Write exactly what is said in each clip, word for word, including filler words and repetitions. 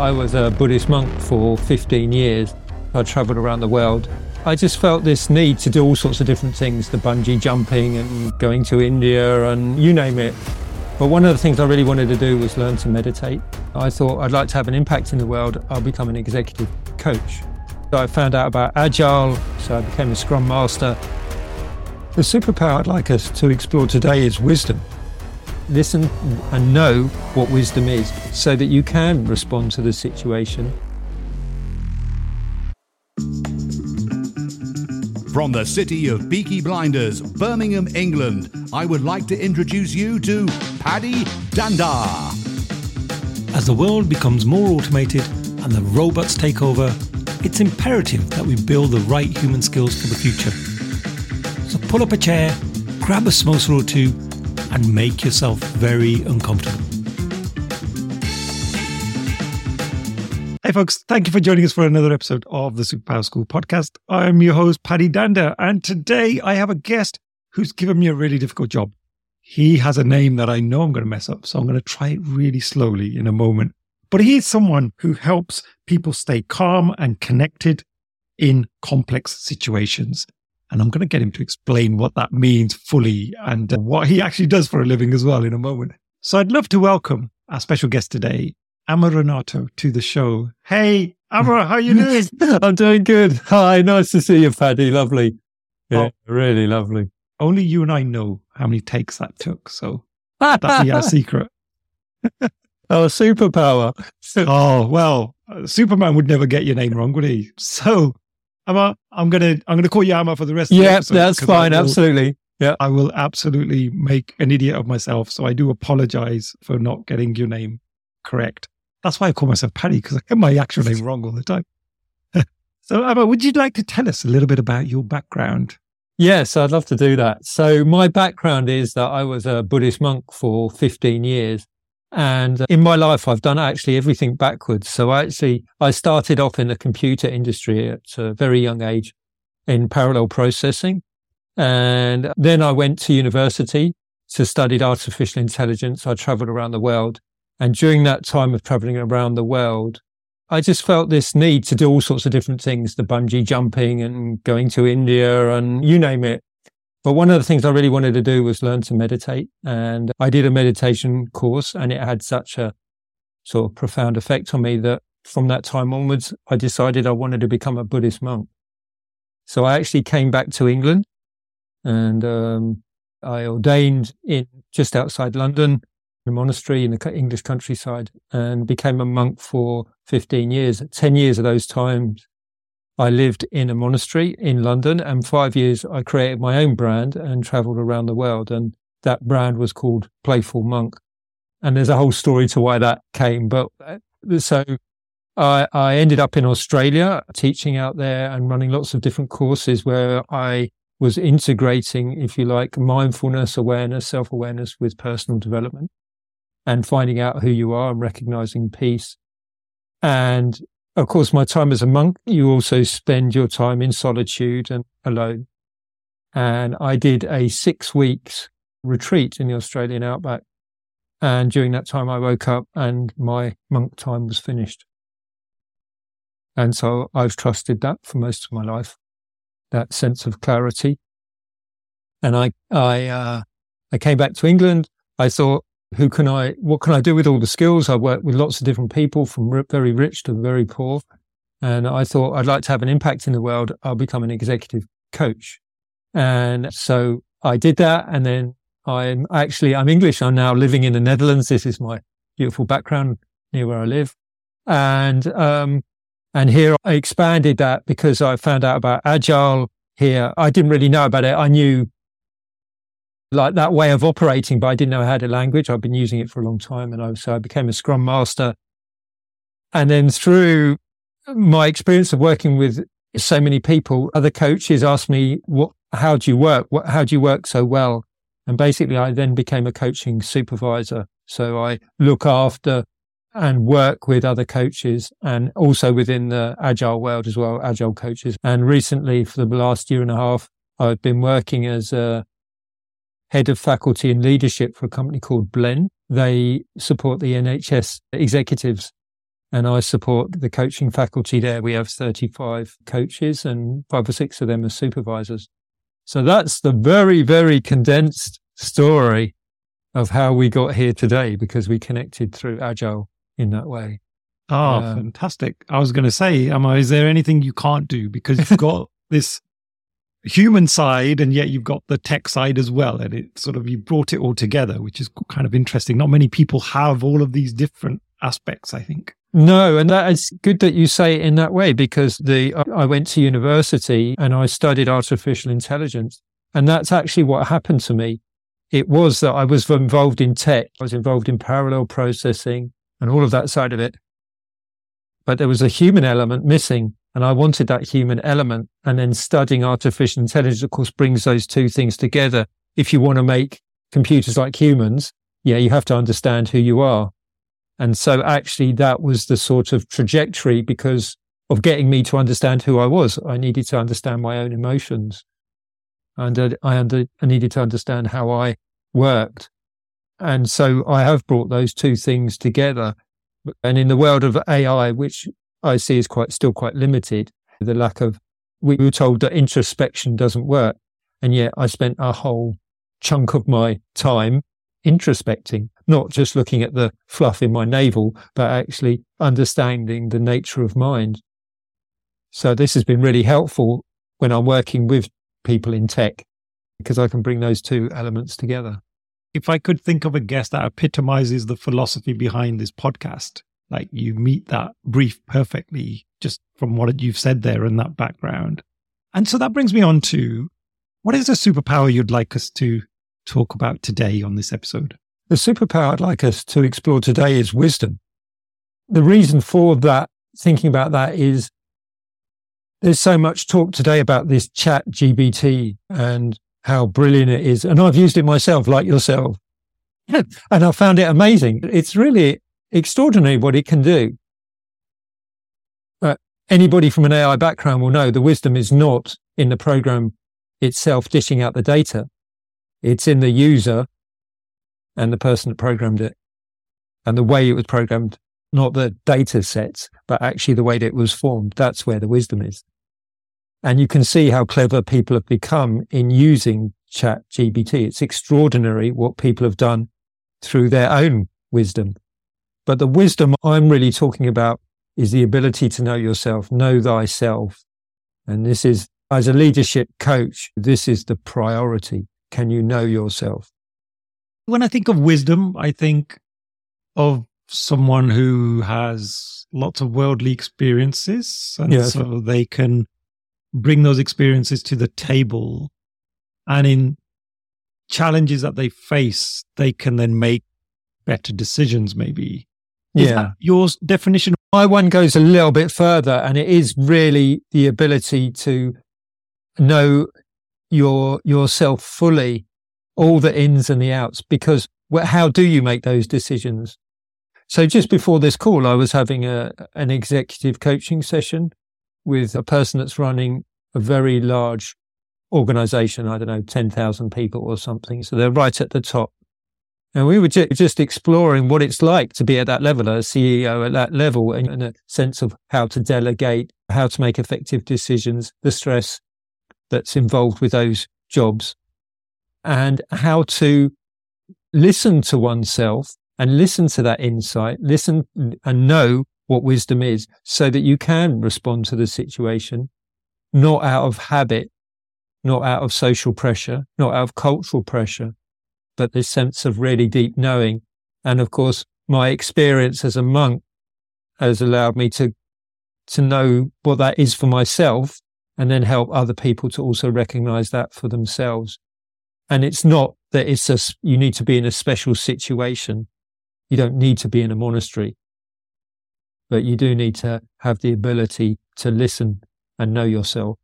I was a Buddhist monk for fifteen years. I travelled around the world. I just felt this need to do all sorts of different things, the bungee jumping and going to India and you name it. But one of the things I really wanted to do was learn to meditate. I thought I'd like to have an impact in the world. I'll become an executive coach. So I found out about Agile, so I became a Scrum Master. The superpower I'd like us to explore today is wisdom. Listen and know what wisdom is so that you can respond to the situation. From the city of Peaky Blinders, Birmingham, England, I would like to introduce you to Paddy Dhanda. As the world becomes more automated and the robots take over, it's imperative that we build the right human skills for the future. So pull up a chair, grab a samosa or two, and make yourself very uncomfortable. Hey folks, thank you for joining us for another episode of the Superpower School podcast. I'm your host, Paddy Dhanda, and today I have a guest who's given me a really difficult job. He has a name that I know I'm going to mess up, so I'm going to try it really slowly in a moment. But he's someone who helps people stay calm and connected in complex situations. And I'm going to get him to explain what that means fully and what he actually does for a living as well in a moment. So I'd love to welcome our special guest today, Amaranatho, to the show. Hey, Amara, how are you doing? I'm doing good. Hi, nice to see you, Paddy. Lovely. Yeah, oh, really lovely. Only you and I know how many takes that took, so that's our secret. Oh, superpower. Oh, well, Superman would never get your name wrong, would he? So... Amma, I'm gonna I'm gonna call you Amma for the rest of yeah, the episode. Yeah, that's fine. Will, absolutely. Yeah, I will absolutely make an idiot of myself. So I do apologize for not getting your name correct. That's why I call myself Paddy, because I get my actual name wrong all the time. So Amma, would you like to tell us a little bit about your background? Yes, I'd love to do that. So my background is that I was a Buddhist monk for fifteen years. And in my life, I've done actually everything backwards. So I actually, I started off in the computer industry at a very young age in parallel processing. And then I went to university to study artificial intelligence. I traveled around the world. And during that time of traveling around the world, I just felt this need to do all sorts of different things, the bungee jumping and going to India and you name it. But one of the things I really wanted to do was learn to meditate. And I did a meditation course, and it had such a sort of profound effect on me that from that time onwards, I decided I wanted to become a Buddhist monk. So I actually came back to England, and um, I ordained in just outside London, in a monastery in the English countryside, and became a monk for fifteen years. ten years of those times, I lived in a monastery in London, and five years I created my own brand and travelled around the world. And that brand was called Playful Monk. And there's a whole story to why that came. But so I, I ended up in Australia teaching out there and running lots of different courses where I was integrating, if you like, mindfulness, awareness, self-awareness with personal development and finding out who you are and recognising peace. And of course, my time as a monk, you also spend your time in solitude and alone. And I did a six weeks retreat in the Australian outback. And during that time, I woke up and my monk time was finished. And so I've trusted that for most of my life, that sense of clarity. And I, I, uh, I came back to England. I thought, Who can I, what can I do with all the skills? I worked with lots of different people from very rich to very poor. And I thought I'd like to have an impact in the world. I'll become an executive coach. And so I did that. And then I'm actually, I'm English. I'm now living in the Netherlands. This is my beautiful background near where I live. And, um, and here I expanded that because I found out about Agile here. I didn't really know about it. I knew like that way of operating, but I didn't know I had a language. I've been using it for a long time. And I, so I became a Scrum Master. And then through my experience of working with so many people, other coaches asked me, what, how do you work? What, how do you work so well? And basically I then became a coaching supervisor. So I look after and work with other coaches and also within the Agile world as well, Agile coaches. And recently for the last year and a half, I've been working as a head of faculty and leadership for a company called Blend. They support the N H S executives and I support the coaching faculty there. We have thirty-five coaches and five or six of them are supervisors. So that's the very, very condensed story of how we got here today, because we connected through Agile in that way. Oh, um, fantastic. I was going to say, Amma, is there anything you can't do? Because you've got this human side and yet you've got the tech side as well. And it sort of, you brought it all together, which is kind of interesting. Not many people have all of these different aspects, I think. No, and that is good that you say it in that way, because the I went to university and I studied artificial intelligence. And that's actually what happened to me. It was that I was involved in tech. I was involved in parallel processing and all of that side of it. But there was a human element missing, and I wanted that human element. And then studying artificial intelligence, of course, brings those two things together. If you want to make computers like humans, yeah, you have to understand who you are. And so actually that was the sort of trajectory, because of getting me to understand who I was. I needed to understand my own emotions. And I, under, I needed to understand how I worked. And so I have brought those two things together. And in the world of A I, which I see is quite still quite limited, the lack of, we were told that introspection doesn't work. And yet I spent a whole chunk of my time introspecting, not just looking at the fluff in my navel, but actually understanding the nature of mind. So this has been really helpful when I'm working with people in tech, because I can bring those two elements together. If I could think of a guest that epitomizes the philosophy behind this podcast, like you meet that brief perfectly just from what you've said there in that background. And so that brings me on to, what is the superpower you'd like us to talk about today on this episode? The superpower I'd like us to explore today is wisdom. The reason for that, thinking about that, is there's so much talk today about this Chat G P T and how brilliant it is. And I've used it myself, like yourself. And I found it amazing. It's really extraordinary what it can do. But anybody from an A I background will know the wisdom is not in the program itself dishing out the data. It's in the user and the person that programmed it and the way it was programmed. Not the data sets, but actually the way that it was formed. That's where the wisdom is. And you can see how clever people have become in using Chat G P T. It's extraordinary what people have done through their own wisdom. But the wisdom I'm really talking about is the ability to know yourself, know thyself. And this is, as a leadership coach, this is the priority. Can you know yourself? When I think of wisdom, I think of someone who has lots of worldly experiences, and yes, so they can bring those experiences to the table, and in challenges that they face, they can then make better decisions, maybe. Is yeah. Your definition? My one goes a little bit further, and it is really the ability to know your yourself fully, all the ins and the outs, because how do you make those decisions? So just before this call, I was having a, an executive coaching session with a person that's running a very large organization, I don't know, ten thousand people or something. So they're right at the top. And we were ju- just exploring what it's like to be at that level, a C E O at that level, and, and a sense of how to delegate, how to make effective decisions, the stress that's involved with those jobs, and how to listen to oneself and listen to that insight, listen and know what wisdom is, so that you can respond to the situation, not out of habit, not out of social pressure, not out of cultural pressure, but this sense of really deep knowing. And of course, my experience as a monk has allowed me to, to know what that is for myself, and then help other people to also recognize that for themselves. And it's not that it's a, you need to be in a special situation. You don't need to be in a monastery, but you do need to have the ability to listen and know yourself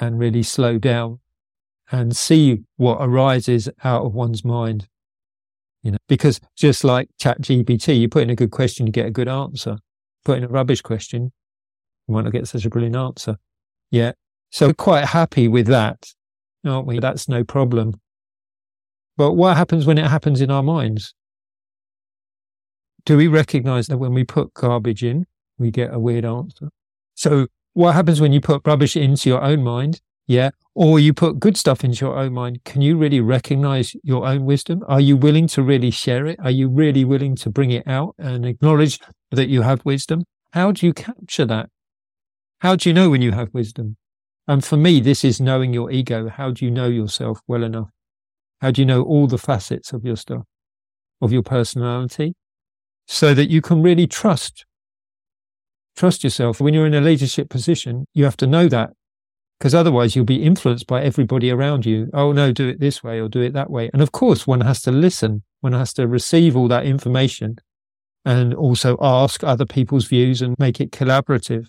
and really slow down and see what arises out of one's mind. You know, because just like Chat G P T, you put in a good question, you get a good answer. Put in a rubbish question, you might not get such a brilliant answer. Yeah. So we're quite happy with that, aren't we? That's no problem. But what happens when it happens in our minds? do we recognize that when we put garbage in, we get a weird answer? So what happens when you put rubbish into your own mind, yeah, or you put good stuff into your own mind? Can you really recognize your own wisdom? Are you willing to really share it? Are you really willing to bring it out and acknowledge that you have wisdom? How do you capture that? How do you know when you have wisdom? And for me, this is knowing your ego. How do you know yourself well enough? How do you know all the facets of your stuff, of your personality, so that you can really trust, trust yourself? When you're in a leadership position, you have to know that, because otherwise you'll be influenced by everybody around you. Oh no, do it this way or do it that way. And of course, one has to listen. One has to receive all that information and also ask other people's views and make it collaborative.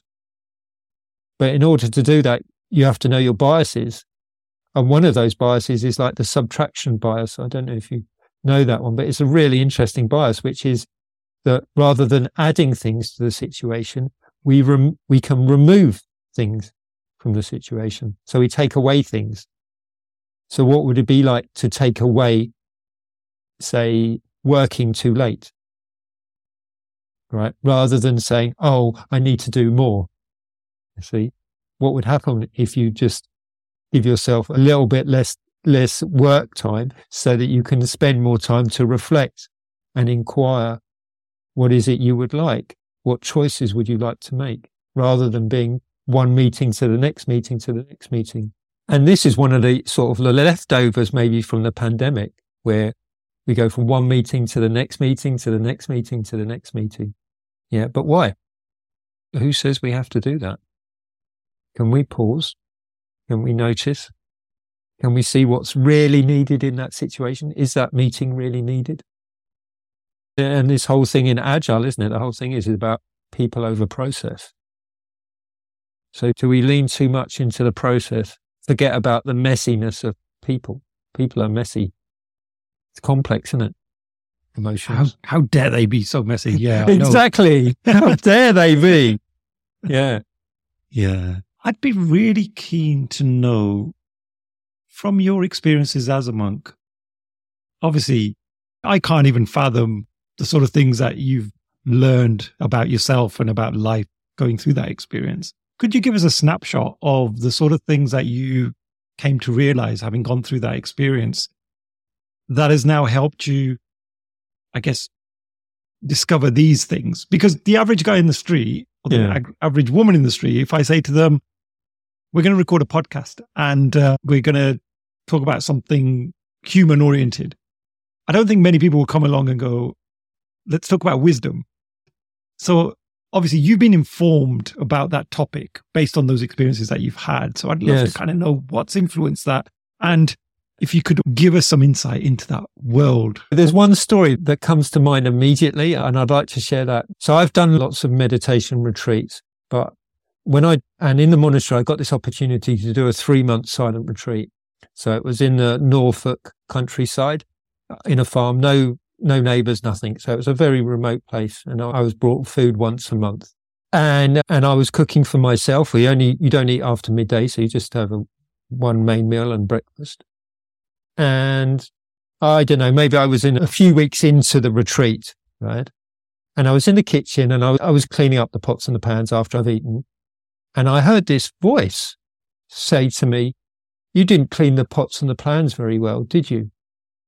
But in order to do that, you have to know your biases. And one of those biases is like the subtraction bias. I don't know if you know that one, but it's a really interesting bias, which is that rather than adding things to the situation, we rem- we can remove things from the situation. So we take away things. So what would it be like to take away, say, working too late, right? Rather than saying, oh, I need to do more. You see, what would happen if you just give yourself a little bit less less work time so that you can spend more time to reflect and inquire, what is it you would like? What choices would you like to make? Rather than being one meeting to the next meeting to the next meeting. And this is one of the sort of the leftovers maybe from the pandemic, where we go from one meeting to the next meeting to the next meeting to the next meeting. Yeah, but why? Who says we have to do that? Can we pause? Can we notice? Can we see what's really needed in that situation? Is that meeting really needed? And this whole thing in Agile, isn't it? The whole thing is about people over process. So do we lean too much into the process? Forget about the messiness of people. People are messy. It's complex, isn't it? Emotions. How, how dare they be so messy? Yeah, exactly. How dare they be? Yeah. Yeah. I'd be really keen to know from your experiences as a monk. Obviously, I can't even fathom the sort of things that you've learned about yourself and about life going through that experience. Could you give us a snapshot of the sort of things that you came to realize having gone through that experience that has now helped you, I guess, discover these things? Because the average guy in the street, or the yeah. ag- average woman in the street, if I say to them, we're going to record a podcast and uh, we're going to talk about something human-oriented, I don't think many people will come along and go, let's talk about wisdom. So obviously you've been informed about that topic based on those experiences that you've had. So I'd love yes. to kind of know what's influenced that. And if you could give us some insight into that world. There's one story that comes to mind immediately, and I'd like to share that. So I've done lots of meditation retreats, but when I, and in the monastery, I got this opportunity to do a three month silent retreat. So it was in the Norfolk countryside, in a farm, no, no neighbors, nothing. So it was a very remote place. And I was brought food once a month, and, and I was cooking for myself. We only, you don't eat after midday. So you just have a, one main meal and breakfast. And I don't know, maybe I was in a few weeks into the retreat, right? And I was in the kitchen and I was, I was cleaning up the pots and the pans after I've eaten. And I heard this voice say to me, you didn't clean the pots and the pans very well, did you?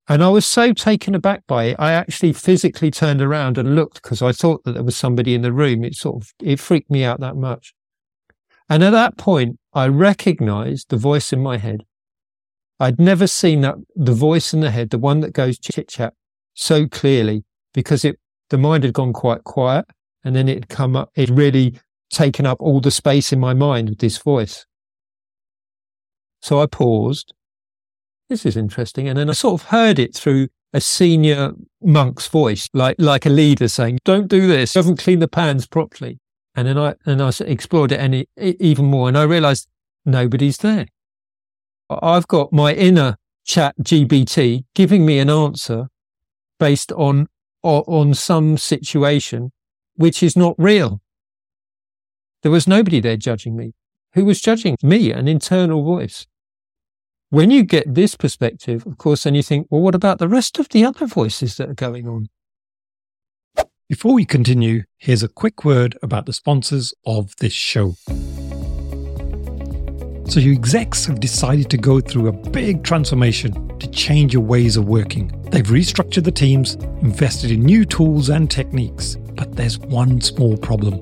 And I was so taken aback by it, I actually physically turned around and looked, because I thought that there was somebody in the room. It sort of, it freaked me out that much. And at that point, I recognized the voice in my head. I'd never seen that, the voice in the head, the one that goes chit-chat, so clearly, because it, the mind had gone quite quiet, and then it had come up, it really taken up all the space in my mind with this voice. So I paused. This is interesting. And then I sort of heard it through a senior monk's voice, like, like a leader saying, don't do this, you haven't cleaned the pans properly. And then I, and I explored it, and it, it even more, and I realized nobody's there. I've got my inner Chat G P T giving me an answer based on on some situation which is not real. There was nobody there judging me. Who was judging me? An internal voice. When you get this perspective, of course, then you think, well, what about the rest of the other voices that are going on? Before we continue, here's a quick word about the sponsors of this show. So you execs have decided to go through a big transformation to change your ways of working. They've restructured the teams, invested in new tools and techniques, but there's one small problem.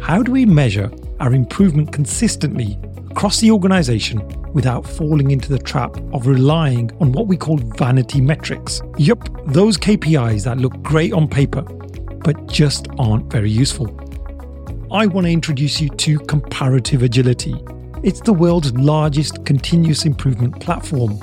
How do we measure our improvement consistently across the organization without falling into the trap of relying on what we call vanity metrics? Yup, those K P Is that look great on paper, but just aren't very useful. I want to introduce you to Comparative Agility. It's the world's largest continuous improvement platform.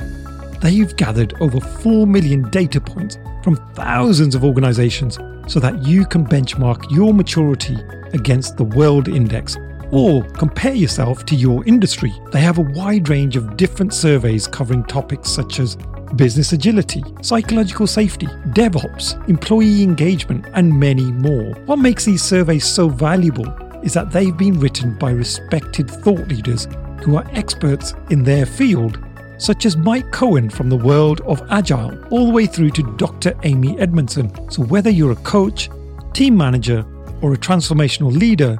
They've gathered over four million data points from thousands of organizations so that you can benchmark your maturity against the World Index or compare yourself to your industry. They have a wide range of different surveys covering topics such as business agility, psychological safety, DevOps, employee engagement, and many more. What makes these surveys so valuable is that they've been written by respected thought leaders who are experts in their field, such as Mike Cohen from the world of Agile, all the way through to Doctor Amy Edmondson. So whether you're a coach, team manager, or a transformational leader,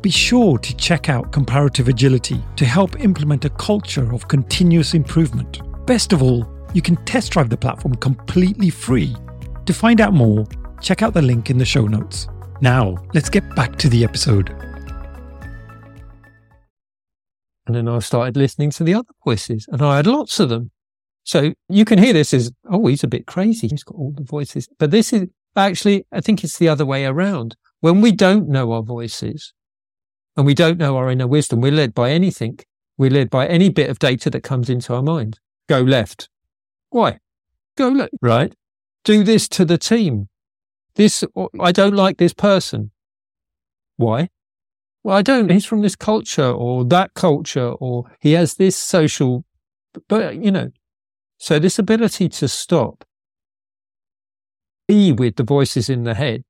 be sure to check out Comparative Agility to help implement a culture of continuous improvement. Best of all, you can test drive the platform completely free. To find out more, check out the link in the show notes. Now, let's get back to the episode. And then I started listening to the other voices, and I had lots of them. So you can hear this as, oh, he's a bit crazy. He's got all the voices. But this is actually, I think it's the other way around. When we don't know our voices and we don't know our inner wisdom, we're led by anything. We're led by any bit of data that comes into our mind. Go left. Why? Go left. Right. Do this to the team. This, I don't like this person. Why? Well, I don't. He's from this culture or that culture, or he has this social, but you know, so this ability to stop, be with the voices in the head,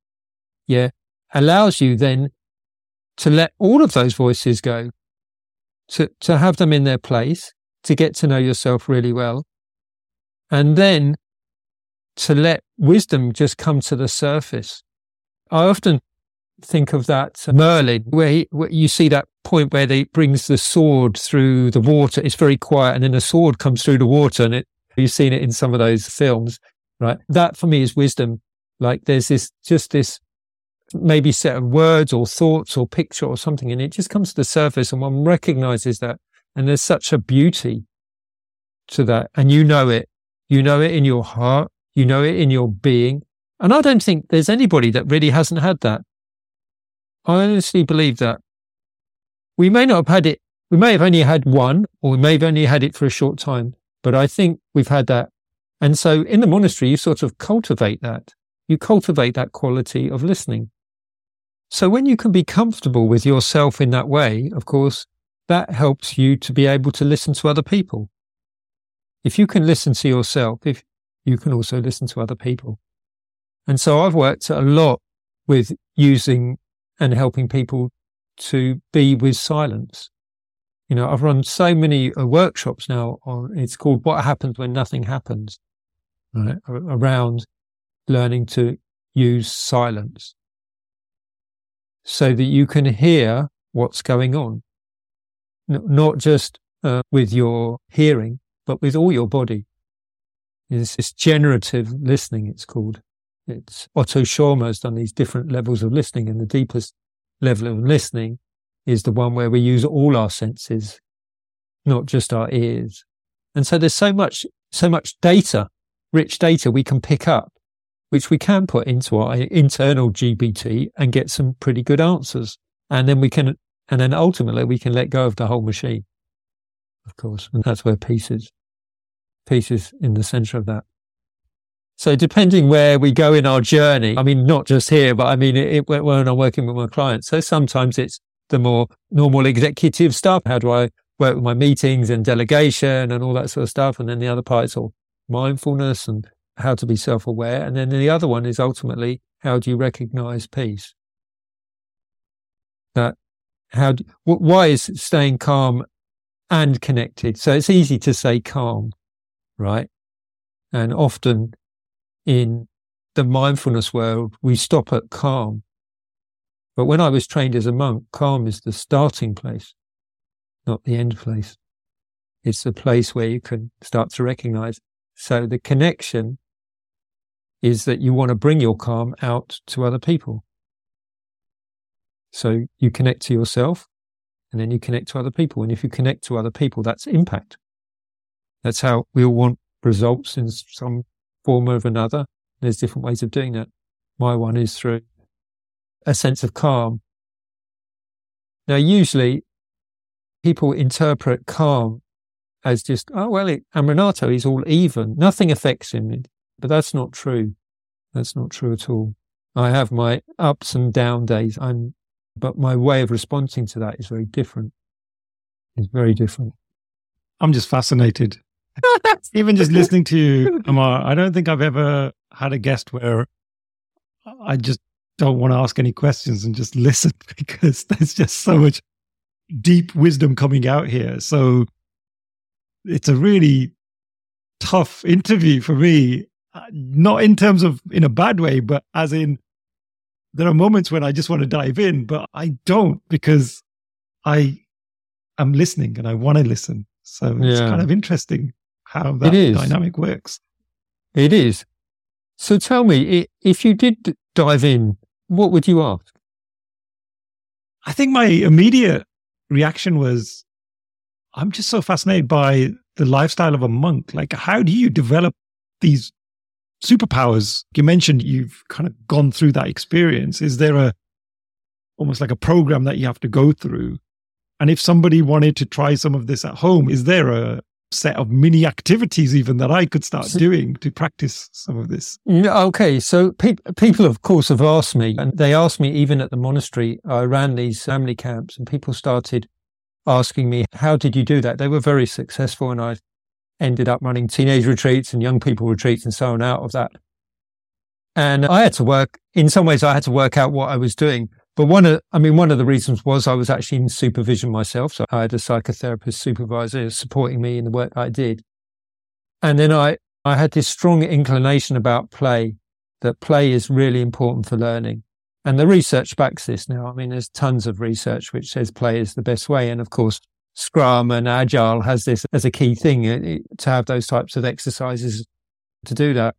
yeah, allows you then to let all of those voices go, to, to have them in their place, to get to know yourself really well, and then to let wisdom just come to the surface. I often think of that Merlin, where, he, where you see that point where he brings the sword through the water. It's very quiet, and then a sword comes through the water, and it, you've seen it in some of those films, right? That for me is wisdom. Like there's this, just this maybe set of words or thoughts or picture or something, and it just comes to the surface, and one recognizes that. And there's such a beauty to that. And you know it. You know it in your heart. You know it in your being. And I don't think there's anybody that really hasn't had that. I honestly believe that. We may not have had it. We may have only had one, or we may have only had it for a short time, but I think we've had that. And so in the monastery, you sort of cultivate that. You cultivate that quality of listening. So when you can be comfortable with yourself in that way, of course, that helps you to be able to listen to other people. If you can listen to yourself, if you can also listen to other people. And so I've worked a lot with using and helping people to be with silence. You know, I've run so many uh, workshops now on, it's called What Happens When Nothing Happens, right? Around learning to use silence so that you can hear what's going on, N- not just uh, with your hearing, but with all your body. It's this generative listening, it's called. It's Otto Schaumer has done these different levels of listening, and the deepest level of listening is the one where we use all our senses, not just our ears. And so there's so much, so much data, rich data we can pick up, which we can put into our internal G P T and get some pretty good answers. And then we can, and then ultimately we can let go of the whole machine, of course. And that's where peace is. Peace is in the center of that. So depending where we go in our journey, I mean, not just here, but I mean, it, it, when I'm working with my clients. So sometimes it's the more normal executive stuff. How do I work with my meetings and delegation and all that sort of stuff? And then the other part is all mindfulness and how to be self-aware. And then the other one is ultimately, how do you recognize peace? That how, do, why is staying calm and connected? So it's easy to say calm, right? And often, in the mindfulness world, we stop at calm. But when I was trained as a monk, calm is the starting place, not the end place. It's the place where you can start to recognize. So the connection is that you want to bring your calm out to other people. So you connect to yourself, and then you connect to other people. And if you connect to other people, that's impact. That's how we all want results in some form or another. There's different ways of doing that. My one is through a sense of calm. Now, usually people interpret calm as just, oh, well, it, Amaranatho, he's all even. Nothing affects him. But that's not true. That's not true at all. I have my ups and down days. I'm, but my way of responding to that is very different. It's very different. I'm just fascinated. Even just listening to you, Amar, I don't think I've ever had a guest where I just don't want to ask any questions and just listen, because there's just so much deep wisdom coming out here. So it's a really tough interview for me, not in terms of in a bad way, but as in there are moments when I just want to dive in, but I don't, because I am listening and I want to listen. So it's yeah. kind of interesting how that dynamic works. It is. So tell me, if you did dive in, what would you ask? I think my immediate reaction was, I'm just so fascinated by the lifestyle of a monk. Like, how do you develop these superpowers? You mentioned you've kind of gone through that experience. Is there a almost like a program that you have to go through? And if somebody wanted to try some of this at home, is there a set of mini activities even that I could start doing to practice some of this? Okay, so pe- people, of course, have asked me, and they asked me even at the monastery. I ran these family camps, and people started asking me, how did you do that? They were very successful, and I ended up running teenage retreats and young people retreats and so on out of that. And I had to work, in some ways, I had to work out what I was doing. But one of, I mean, one of the reasons was I was actually in supervision myself. So I had a psychotherapist supervisor supporting me in the work I did. And then I, I had this strong inclination about play, that play is really important for learning. And the research backs this now. I mean, there's tons of research which says play is the best way. And of course, Scrum and Agile has this as a key thing, it, to have those types of exercises to do that.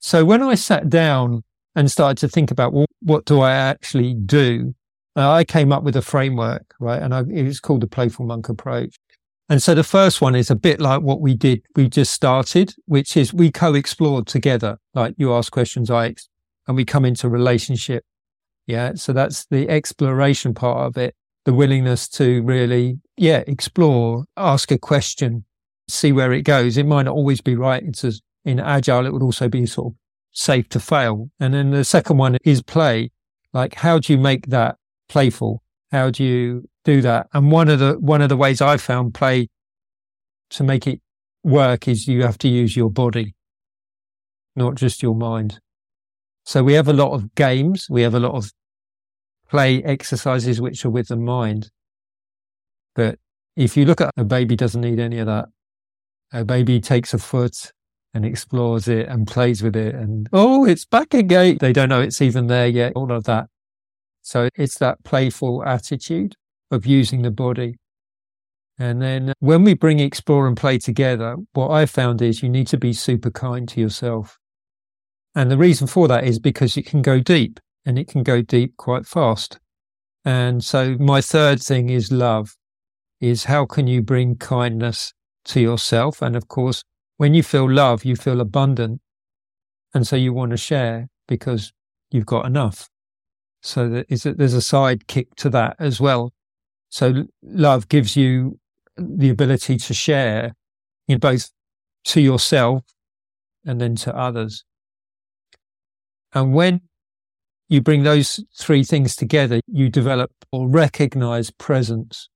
So when I sat down and started to think about, well, what do I actually do? Uh, I came up with a framework, right? And I, it was called the Playful Monk approach. And so the first one is a bit like what we did. We just started, which is we co-explored together. Like you ask questions, I, ex- and we come into relationship. Yeah. So that's the exploration part of it. The willingness to really, yeah, explore, ask a question, see where it goes. It might not always be right. It's as in Agile, it would also be sort of safe to fail. And then the second one is play. Like, how do you make that playful? How do you do that? And one of the one of the ways I found play to make it work is you have to use your body, not just your mind. So we have a lot of games, we have a lot of play exercises which are with the mind. But if you look at a baby, doesn't need any of that. A baby takes a foot and explores it and plays with it, and oh, it's back again. They don't know it's even there yet, all of that. So it's that playful attitude of using the body. And then when we bring explore and play together, what I found is you need to be super kind to yourself. And the reason for that is because it can go deep, and it can go deep quite fast. And so my third thing is love, is how can you bring kindness to yourself? And of course, when you feel love, you feel abundant. And so you want to share because you've got enough. So that is that there's a side kick to that as well. So love gives you the ability to share, you know, both to yourself and then to others. And when you bring those three things together, you develop or recognize presence.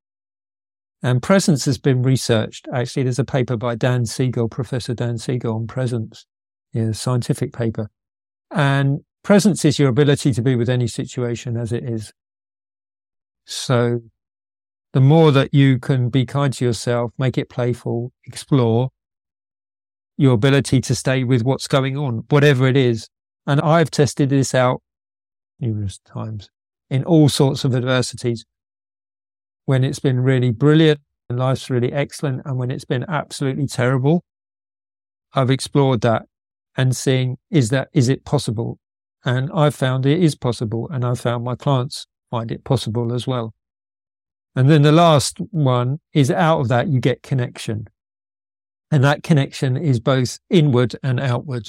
And presence has been researched. Actually, there's a paper by Dan Siegel, Professor Dan Siegel, on presence, yeah, a scientific paper. And presence is your ability to be with any situation as it is. So the more that you can be kind to yourself, make it playful, explore your ability to stay with what's going on, whatever it is. And I've tested this out numerous times in all sorts of adversities, when it's been really brilliant and life's really excellent, and when it's been absolutely terrible. I've explored that and seeing, is that, is it possible? And I've found it is possible, and I've found my clients find it possible as well. And then the last one is, out of that you get connection. And that connection is both inward and outward.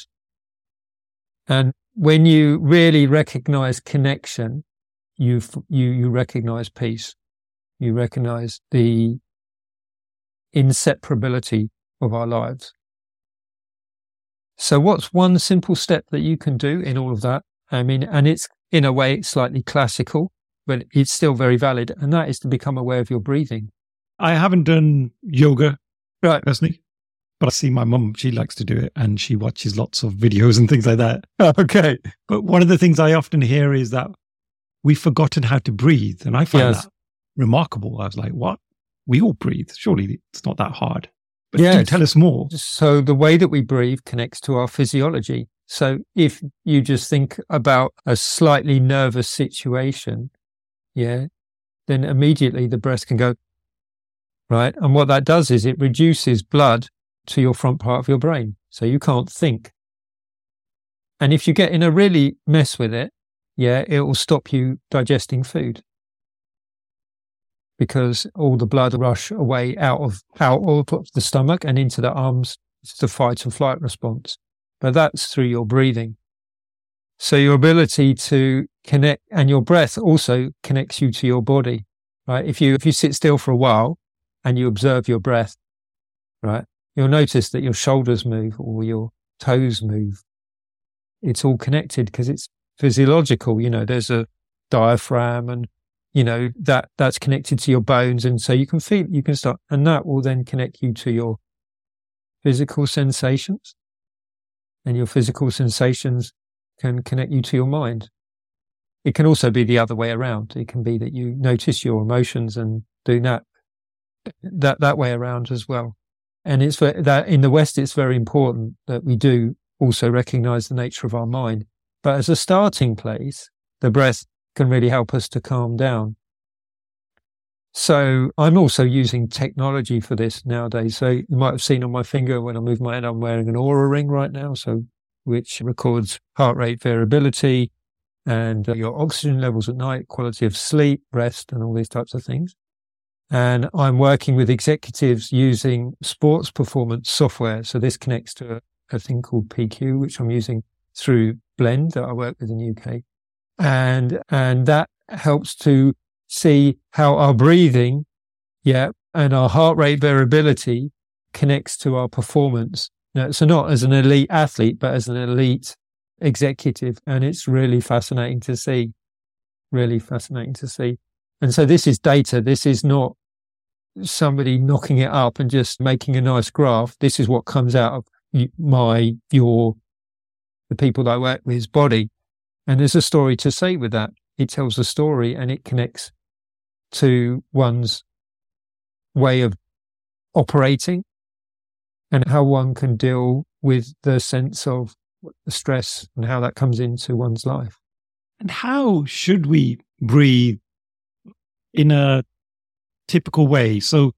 And when you really recognize connection, you you you recognize peace. You recognize the inseparability of our lives. So what's one simple step that you can do in all of that? I mean, and it's in a way slightly classical, but it's still very valid. And that is to become aware of your breathing. I haven't done yoga right. personally, but I see my mum, she likes to do it and she watches lots of videos and things like that. Okay. But one of the things I often hear is that we've forgotten how to breathe. And I find yes. that remarkable. I was like, what? We all breathe. Surely it's not that hard. But yes. do tell us more. So the way that we breathe connects to our physiology. So if you just think about a slightly nervous situation, yeah, then immediately the breath can go, right? And what that does is it reduces blood to your front part of your brain. So you can't think. And if you get in a really mess with it, yeah, it will stop you digesting food, because all the blood rush away out of, out of the stomach and into the arms. It's the fight or flight response. But that's through your breathing. So your ability to connect, and your breath also connects you to your body, right? If you, if you sit still for a while and you observe your breath, right, you'll notice that your shoulders move or your toes move. It's all connected because it's physiological. You know, there's a diaphragm and, you know, that that's connected to your bones. And so you can feel, you can start, and that will then connect you to your physical sensations, and your physical sensations can connect you to your mind. It can also be the other way around. It can be that you notice your emotions and do that, that, that way around as well. And it's for that in the West, it's very important that we do also recognize the nature of our mind. But as a starting place, the breath can really help us to calm down. So I'm also using technology for this nowadays. So you might have seen on my finger when I move my head, I'm wearing an Aura ring right now, so which records heart rate variability and uh, your oxygen levels at night, quality of sleep, rest, and all these types of things. And I'm working with executives using sports performance software. So this connects to a, a thing called P Q, which I'm using through Blend that I work with in the U K. And, and that helps to see how our breathing, yeah, and our heart rate variability connects to our performance. Now, so not as an elite athlete, but as an elite executive. And it's really fascinating to see, really fascinating to see. And so this is data. This is not somebody knocking it up and just making a nice graph. This is what comes out of my, your, the people that I work with, body. And there's a story to say with that. It tells a story and it connects to one's way of operating and how one can deal with the sense of stress and how that comes into one's life. And how should we breathe in a typical way? So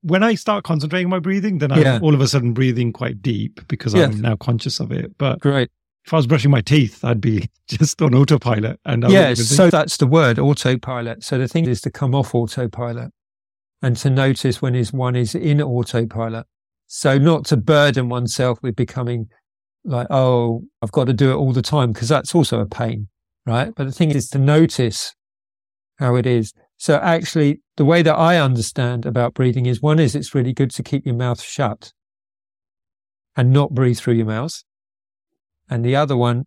when I start concentrating on my breathing, then I'm yeah. all of a sudden breathing quite deep because yes. I'm now conscious of it. But great. If I was brushing my teeth, I'd be just on autopilot. And I yes, so that's the word, autopilot. So the thing is to come off autopilot and to notice when is one is in autopilot. So not to burden oneself with becoming like, oh, I've got to do it all the time, because that's also a pain, right? But the thing is to notice how it is. So actually, the way that I understand about breathing is, one is it's really good to keep your mouth shut and not breathe through your mouth. And the other one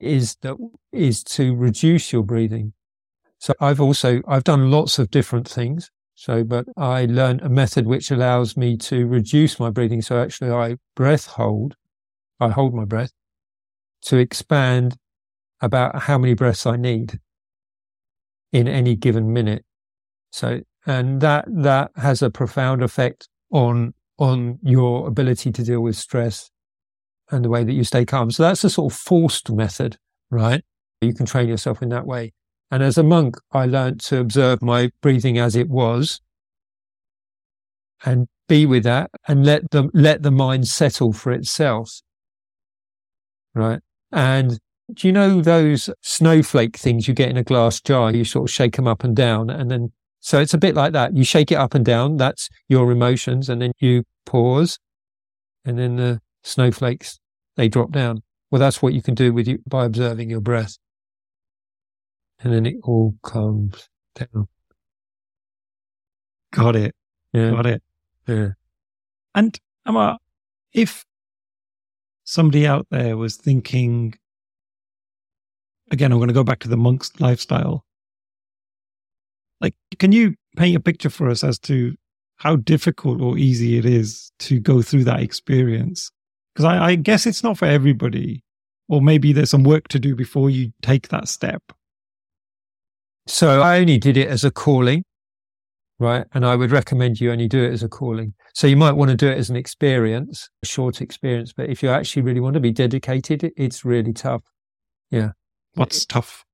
is that is to reduce your breathing. So I've also, I've done lots of different things. So, but I learned a method which allows me to reduce my breathing. So actually I breath hold, I hold my breath to expand about how many breaths I need in any given minute. So, and that, that has a profound effect on, on your ability to deal with stress and the way that you stay calm. So that's a sort of forced method, right? You can train yourself in that way. And as a monk, I learned to observe my breathing as it was and be with that and let the, let the mind settle for itself, right? And do you know those snowflake things you get in a glass jar? You sort of shake them up and down, and then, so it's a bit like that. You shake it up and down, that's your emotions, and then you pause, and then the snowflakes, they drop down. Well, that's what you can do with you by observing your breath. And then it all comes down. Got it. Yeah. Got it. Yeah. And Amar, if somebody out there was thinking, again, I'm going to go back to the monk's lifestyle. Like, can you paint a picture for us as to how difficult or easy it is to go through that experience? Because I, I guess it's not for everybody, or maybe there's some work to do before you take that step. So I only did it as a calling, right? And I would recommend you only do it as a calling. So you might want to do it as an experience, a short experience, but if you actually really want to be dedicated, it's really tough. Yeah. What's tough?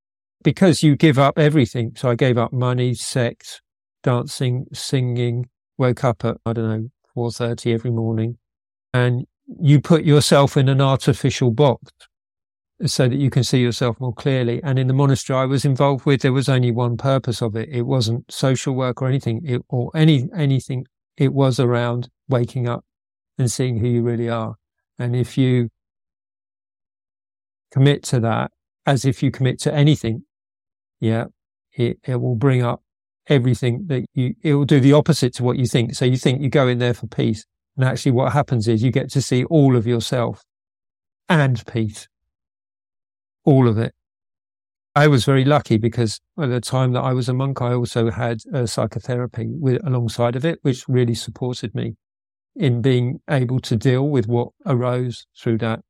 Because you give up everything. So I gave up money, sex, dancing, singing, woke up at, I don't know, four thirty every morning. And you put yourself in an artificial box so that you can see yourself more clearly. And in the monastery I was involved with, there was only one purpose of it. It wasn't social work or anything, it, or any anything. It was around waking up and seeing who you really are. And if you commit to that, as if you commit to anything, yeah, it, it will bring up everything that you, it will do the opposite to what you think. So you think you go in there for peace. And actually what happens is you get to see all of yourself and peace, all of it. I was very lucky because at the time that I was a monk, I also had a psychotherapy with, alongside of it, which really supported me in being able to deal with what arose through that.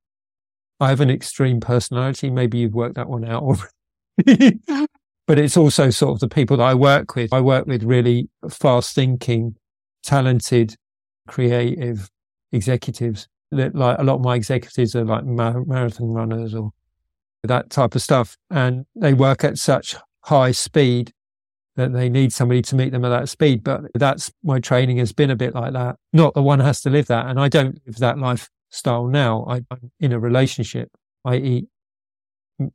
I have an extreme personality. Maybe you've worked that one out already. But it's also sort of the people that I work with. I work with really fast thinking, talented, creative executives. That, like, a lot of my executives are like mar- marathon runners or that type of stuff. And they work at such high speed that they need somebody to meet them at that speed. But that's, my training has been a bit like that. Not that one has to live that. And I don't live that life style now. I, I'm in a relationship. I eat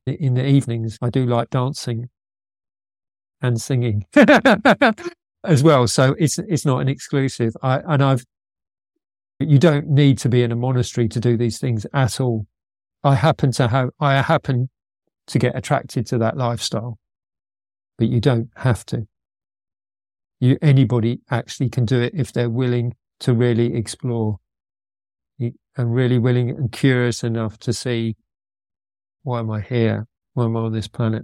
in the evenings. I do like dancing and singing as well. So it's it's not an exclusive. I and I've you don't need to be in a monastery to do these things at all. I happen to have I happen to get attracted to that lifestyle, but you don't have to. You anybody actually can do it if they're willing to really explore. And really willing and curious enough to see, why am I here? Why am I on this planet?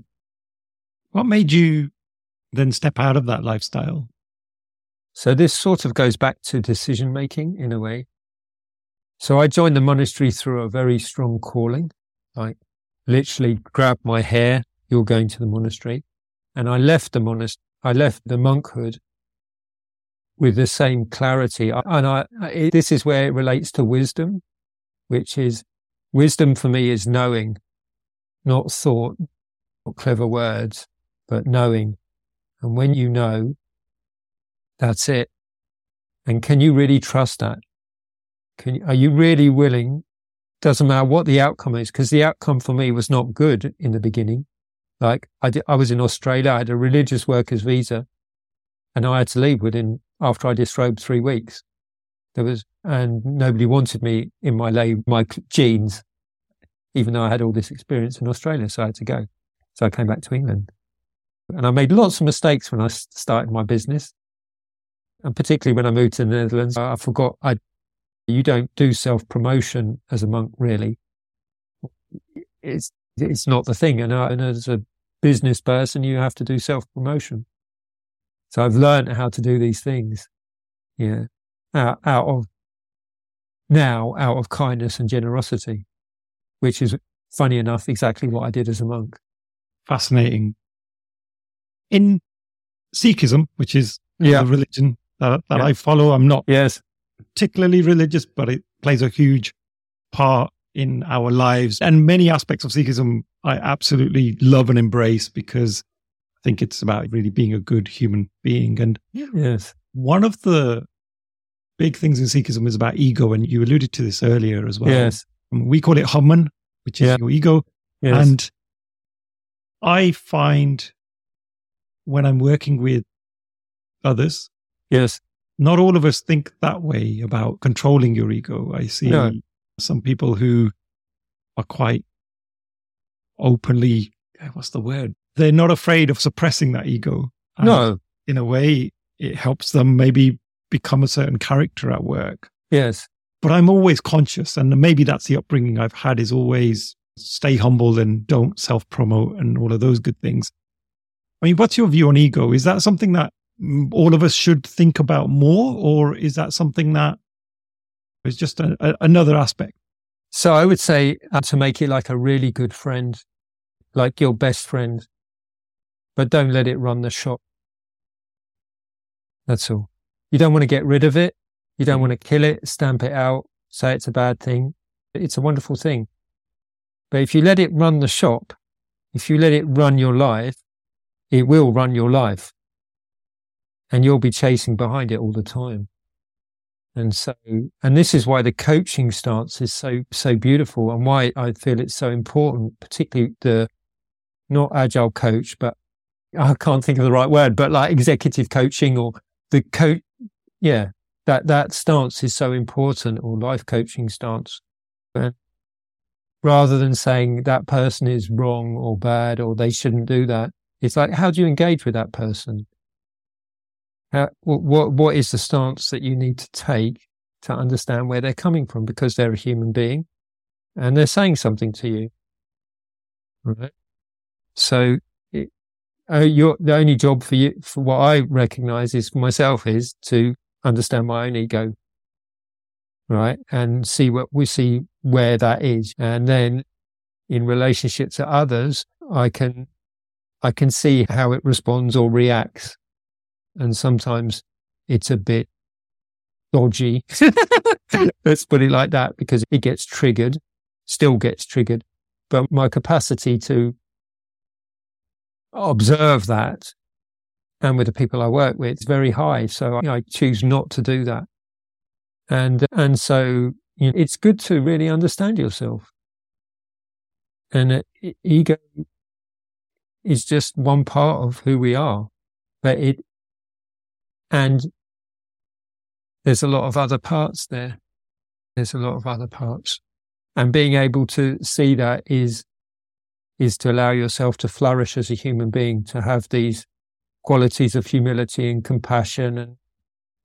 What made you then step out of that lifestyle? So this sort of goes back to decision making in a way. So I joined the monastery through a very strong calling, like literally grab my hair, you're going to the monastery. And I left the monastery, I left the monkhood with the same clarity. And I, it, this is where it relates to wisdom, which is, wisdom for me is knowing, not thought, not clever words, but knowing. And when you know, that's it. And can you really trust that? Can, are you really willing? Doesn't matter what the outcome is, because the outcome for me was not good in the beginning. Like I, did, I was in Australia, I had a religious workers visa, and I had to leave within, after I disrobed, three weeks. There was, and nobody wanted me in my lay, my jeans, even though I had all this experience in Australia. So I had to go. So I came back to England, and I made lots of mistakes when I started my business. And particularly when I moved to the Netherlands, I forgot I, you don't do self-promotion as a monk, really. It's, it's not the thing. And, I, and as a business person, you have to do self-promotion. So I've learned how to do these things, yeah, out, out of now, out of kindness and generosity, which is, funny enough, exactly what I did as a monk. Fascinating. In Sikhism, which is yeah. the religion that, that yeah. I follow, I'm not yes. particularly religious, but it plays a huge part in our lives. And many aspects of Sikhism I absolutely love and embrace, because I think it's about really being a good human being. And yes, one of the big things in Sikhism is about ego. And you alluded to this earlier as well. Yes. We call it Haman, which is yeah. your ego. Yes. And I find when I'm working with others, yes, not all of us think that way about controlling your ego. I see no. some people who are quite openly, what's the word? They're not afraid of suppressing that ego. And no. in a way, it helps them maybe become a certain character at work. Yes. But I'm always conscious, and maybe that's the upbringing I've had, is always stay humble and don't self-promote and all of those good things. I mean, what's your view on ego? Is that something that all of us should think about more, or is that something that is just a, a, another aspect? So I would say uh, to make it like a really good friend, like your best friend, but don't let it run the shop. That's all. You don't want to get rid of it. You don't want to kill it, stamp it out, say it's a bad thing. It's a wonderful thing. But if you let it run the shop, if you let it run your life, it will run your life. And you'll be chasing behind it all the time. And so, and this is why the coaching stance is so, so beautiful, and why I feel it's so important, particularly the, not agile coach, but I can't think of the right word, but like executive coaching or the coach. Yeah. That, that stance is so important, or life coaching stance. And rather than saying that person is wrong or bad, or they shouldn't do that, it's like, how do you engage with that person? How, what, what is the stance that you need to take to understand where they're coming from, because they're a human being and they're saying something to you, right? So it, uh, your, the only job for you, for what I recognize is for myself, is to understand my own ego, right? And see what we see, where that is. And then in relationship to others, I can, I can see how it responds or reacts. And sometimes it's a bit dodgy. Let's put it like that, because it gets triggered, still gets triggered. But my capacity to observe that, and with the people I work with, is very high. So I, I choose not to do that. And and so you know, it's good to really understand yourself. And uh, ego is just one part of who we are, but it. And there's a lot of other parts there. There's a lot of other parts. And being able to see that is, is to allow yourself to flourish as a human being, to have these qualities of humility and compassion and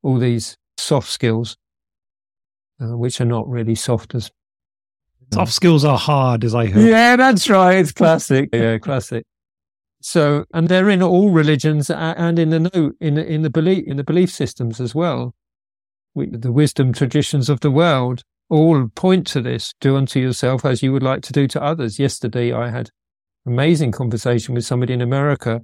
all these soft skills, uh, which are not really soft as. Soft skills are hard, as I heard. Yeah, that's right. It's classic. Yeah, classic. So, and they're in all religions and in the no, in the, in the belief in the belief systems as well. We, the wisdom traditions of the world all point to this: do unto yourself as you would like to do to others. Yesterday, I had an amazing conversation with somebody in America,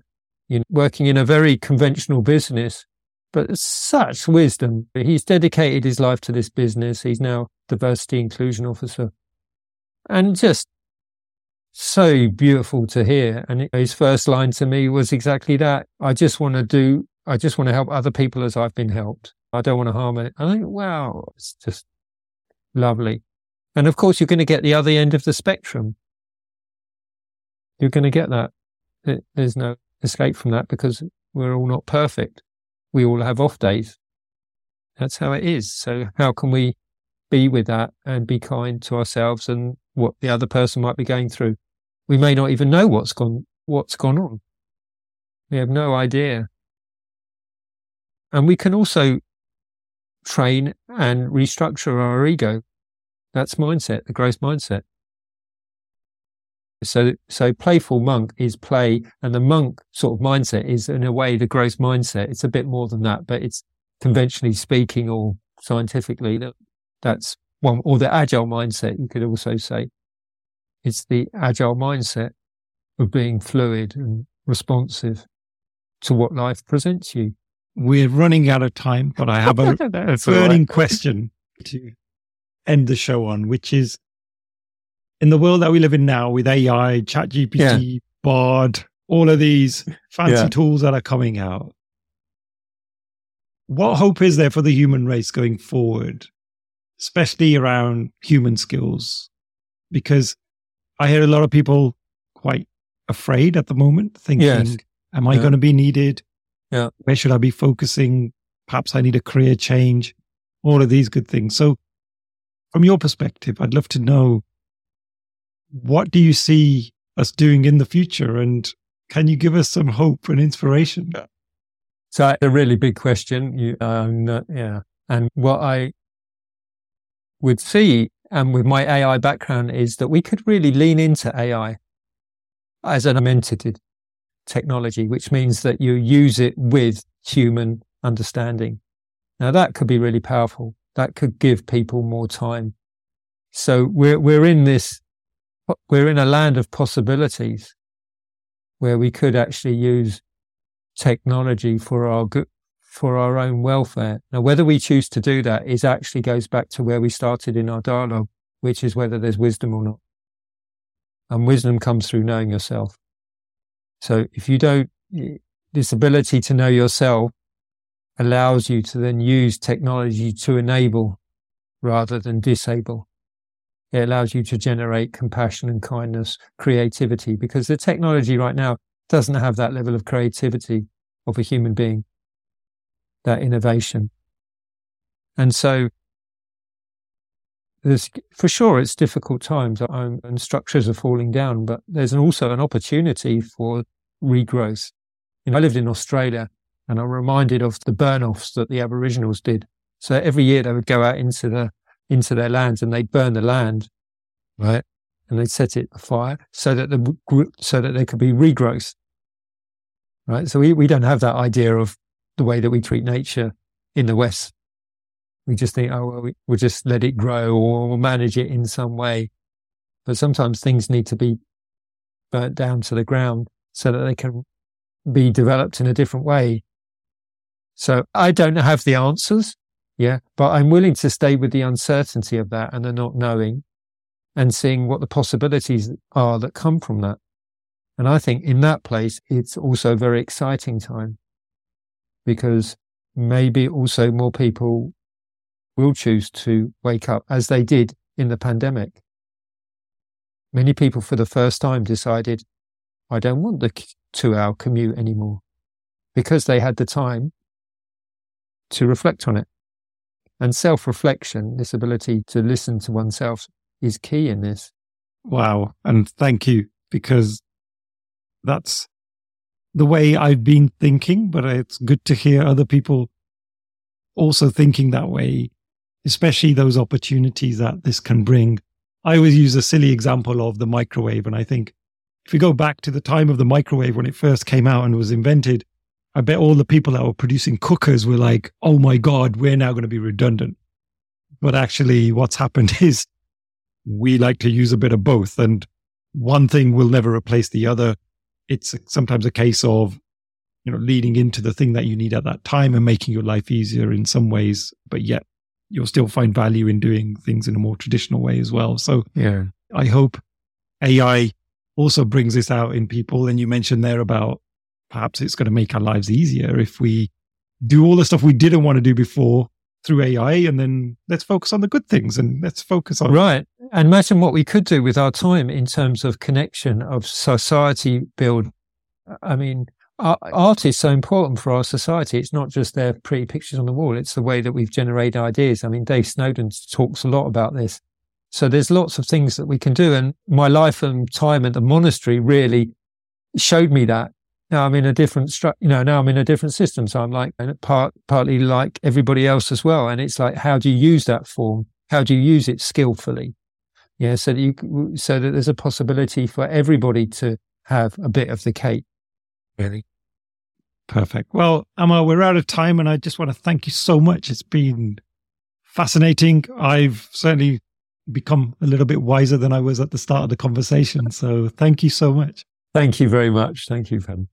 you know, working in a very conventional business, but such wisdom. He's dedicated his life to this business. He's now diversity inclusion officer, and just. So beautiful to hear. And his first line to me was exactly that. I just want to do, I just want to help other people as I've been helped. I don't want to harm it. I think, wow, it's just lovely. And of course, you're going to get the other end of the spectrum. You're going to get that. There's no escape from that, because we're all not perfect. We all have off days. That's how it is. So how can we be with that and be kind to ourselves and what the other person might be going through? We may not even know what's gone, what's gone on. We have no idea. And we can also train and restructure our ego. That's mindset, the growth mindset. So, so playful monk is play, and the monk sort of mindset is, in a way, the growth mindset. It's a bit more than that, but it's conventionally speaking or scientifically that that's one, or the agile mindset, you could also say. It's the agile mindset of being fluid and responsive to what life presents you. We're running out of time, but I have a burning right. question to end the show on, which is, in the world that we live in now with A I, ChatGPT, yeah. BARD, all of these fancy yeah. tools that are coming out, what hope is there for the human race going forward, especially around human skills? Because I hear a lot of people quite afraid at the moment, thinking, yes. am I yeah. going to be needed? Yeah. Where should I be focusing? Perhaps I need a career change, all of these good things. So from your perspective, I'd love to know, what do you see us doing in the future? And can you give us some hope and inspiration? So a really big question. You, um, yeah. And what I would see, and with my A I background, is that we could really lean into A I as an augmented technology, which means that you use it with human understanding. Now that could be really powerful. That could give people more time. So we're we're in this, we're in a land of possibilities where we could actually use technology for our good, for our own welfare. Now, whether we choose to do that is actually goes back to where we started in our dialogue, which is whether there's wisdom or not. And wisdom comes through knowing yourself. So if you don't, this ability to know yourself allows you to then use technology to enable rather than disable. It allows you to generate compassion and kindness, creativity, because the technology right now doesn't have that level of creativity of a human being, that innovation. And so there's, for sure, it's difficult times and structures are falling down, but there's also an opportunity for regrowth. You know, I lived in Australia and I'm reminded of the burn-offs that the Aboriginals did. So every year they would go out into the into their lands and they'd burn the land, right? And they'd set it afire so that the so that there could be regrowth, right? So we, we don't have that idea of the way that we treat nature in the West. We just think, oh, well, we, we'll just let it grow or we'll manage it in some way. But sometimes things need to be burnt down to the ground so that they can be developed in a different way. So I don't have the answers, yeah, but I'm willing to stay with the uncertainty of that and the not knowing and seeing what the possibilities are that come from that. And I think in that place, it's also a very exciting time because maybe also more people will choose to wake up as they did in the pandemic. Many people for the first time decided, I don't want the two hour commute anymore because they had the time to reflect on it. And self-reflection, this ability to listen to oneself, is key in this. Wow. And thank you, because that's the way I've been thinking, but it's good to hear other people also thinking that way, especially those opportunities that this can bring. I always use a silly example of the microwave. And I think if we go back to the time of the microwave when it first came out and was invented, I bet all the people that were producing cookers were like, oh my God, we're now going to be redundant. But actually what's happened is we like to use a bit of both, and one thing will never replace the other. It's sometimes a case of, you know, leading into the thing that you need at that time and making your life easier in some ways, but yet you'll still find value in doing things in a more traditional way as well. So yeah, I hope A I also brings this out in people. And you mentioned there about perhaps it's going to make our lives easier if we do all the stuff we didn't want to do before through A I, and then let's focus on the good things and let's focus on... Right. And imagine what we could do with our time in terms of connection, of society build. I mean, art is so important for our society. It's not just their pretty pictures on the wall. It's the way that we've generated ideas. I mean, Dave Snowden talks a lot about this. So there's lots of things that we can do. And my life and time at the monastery really showed me that. Now I'm in a different stru- you know, now I'm in a different system. So I'm like, and part, partly like everybody else as well. And it's like, how do you use that form? How do you use it skillfully? Yeah. So that you, so that there's a possibility for everybody to have a bit of the cake. Really? Perfect. Well, Amar, we're out of time and I just want to thank you so much. It's been fascinating. I've certainly become a little bit wiser than I was at the start of the conversation. So thank you so much. Thank you very much. Thank you, Paddy.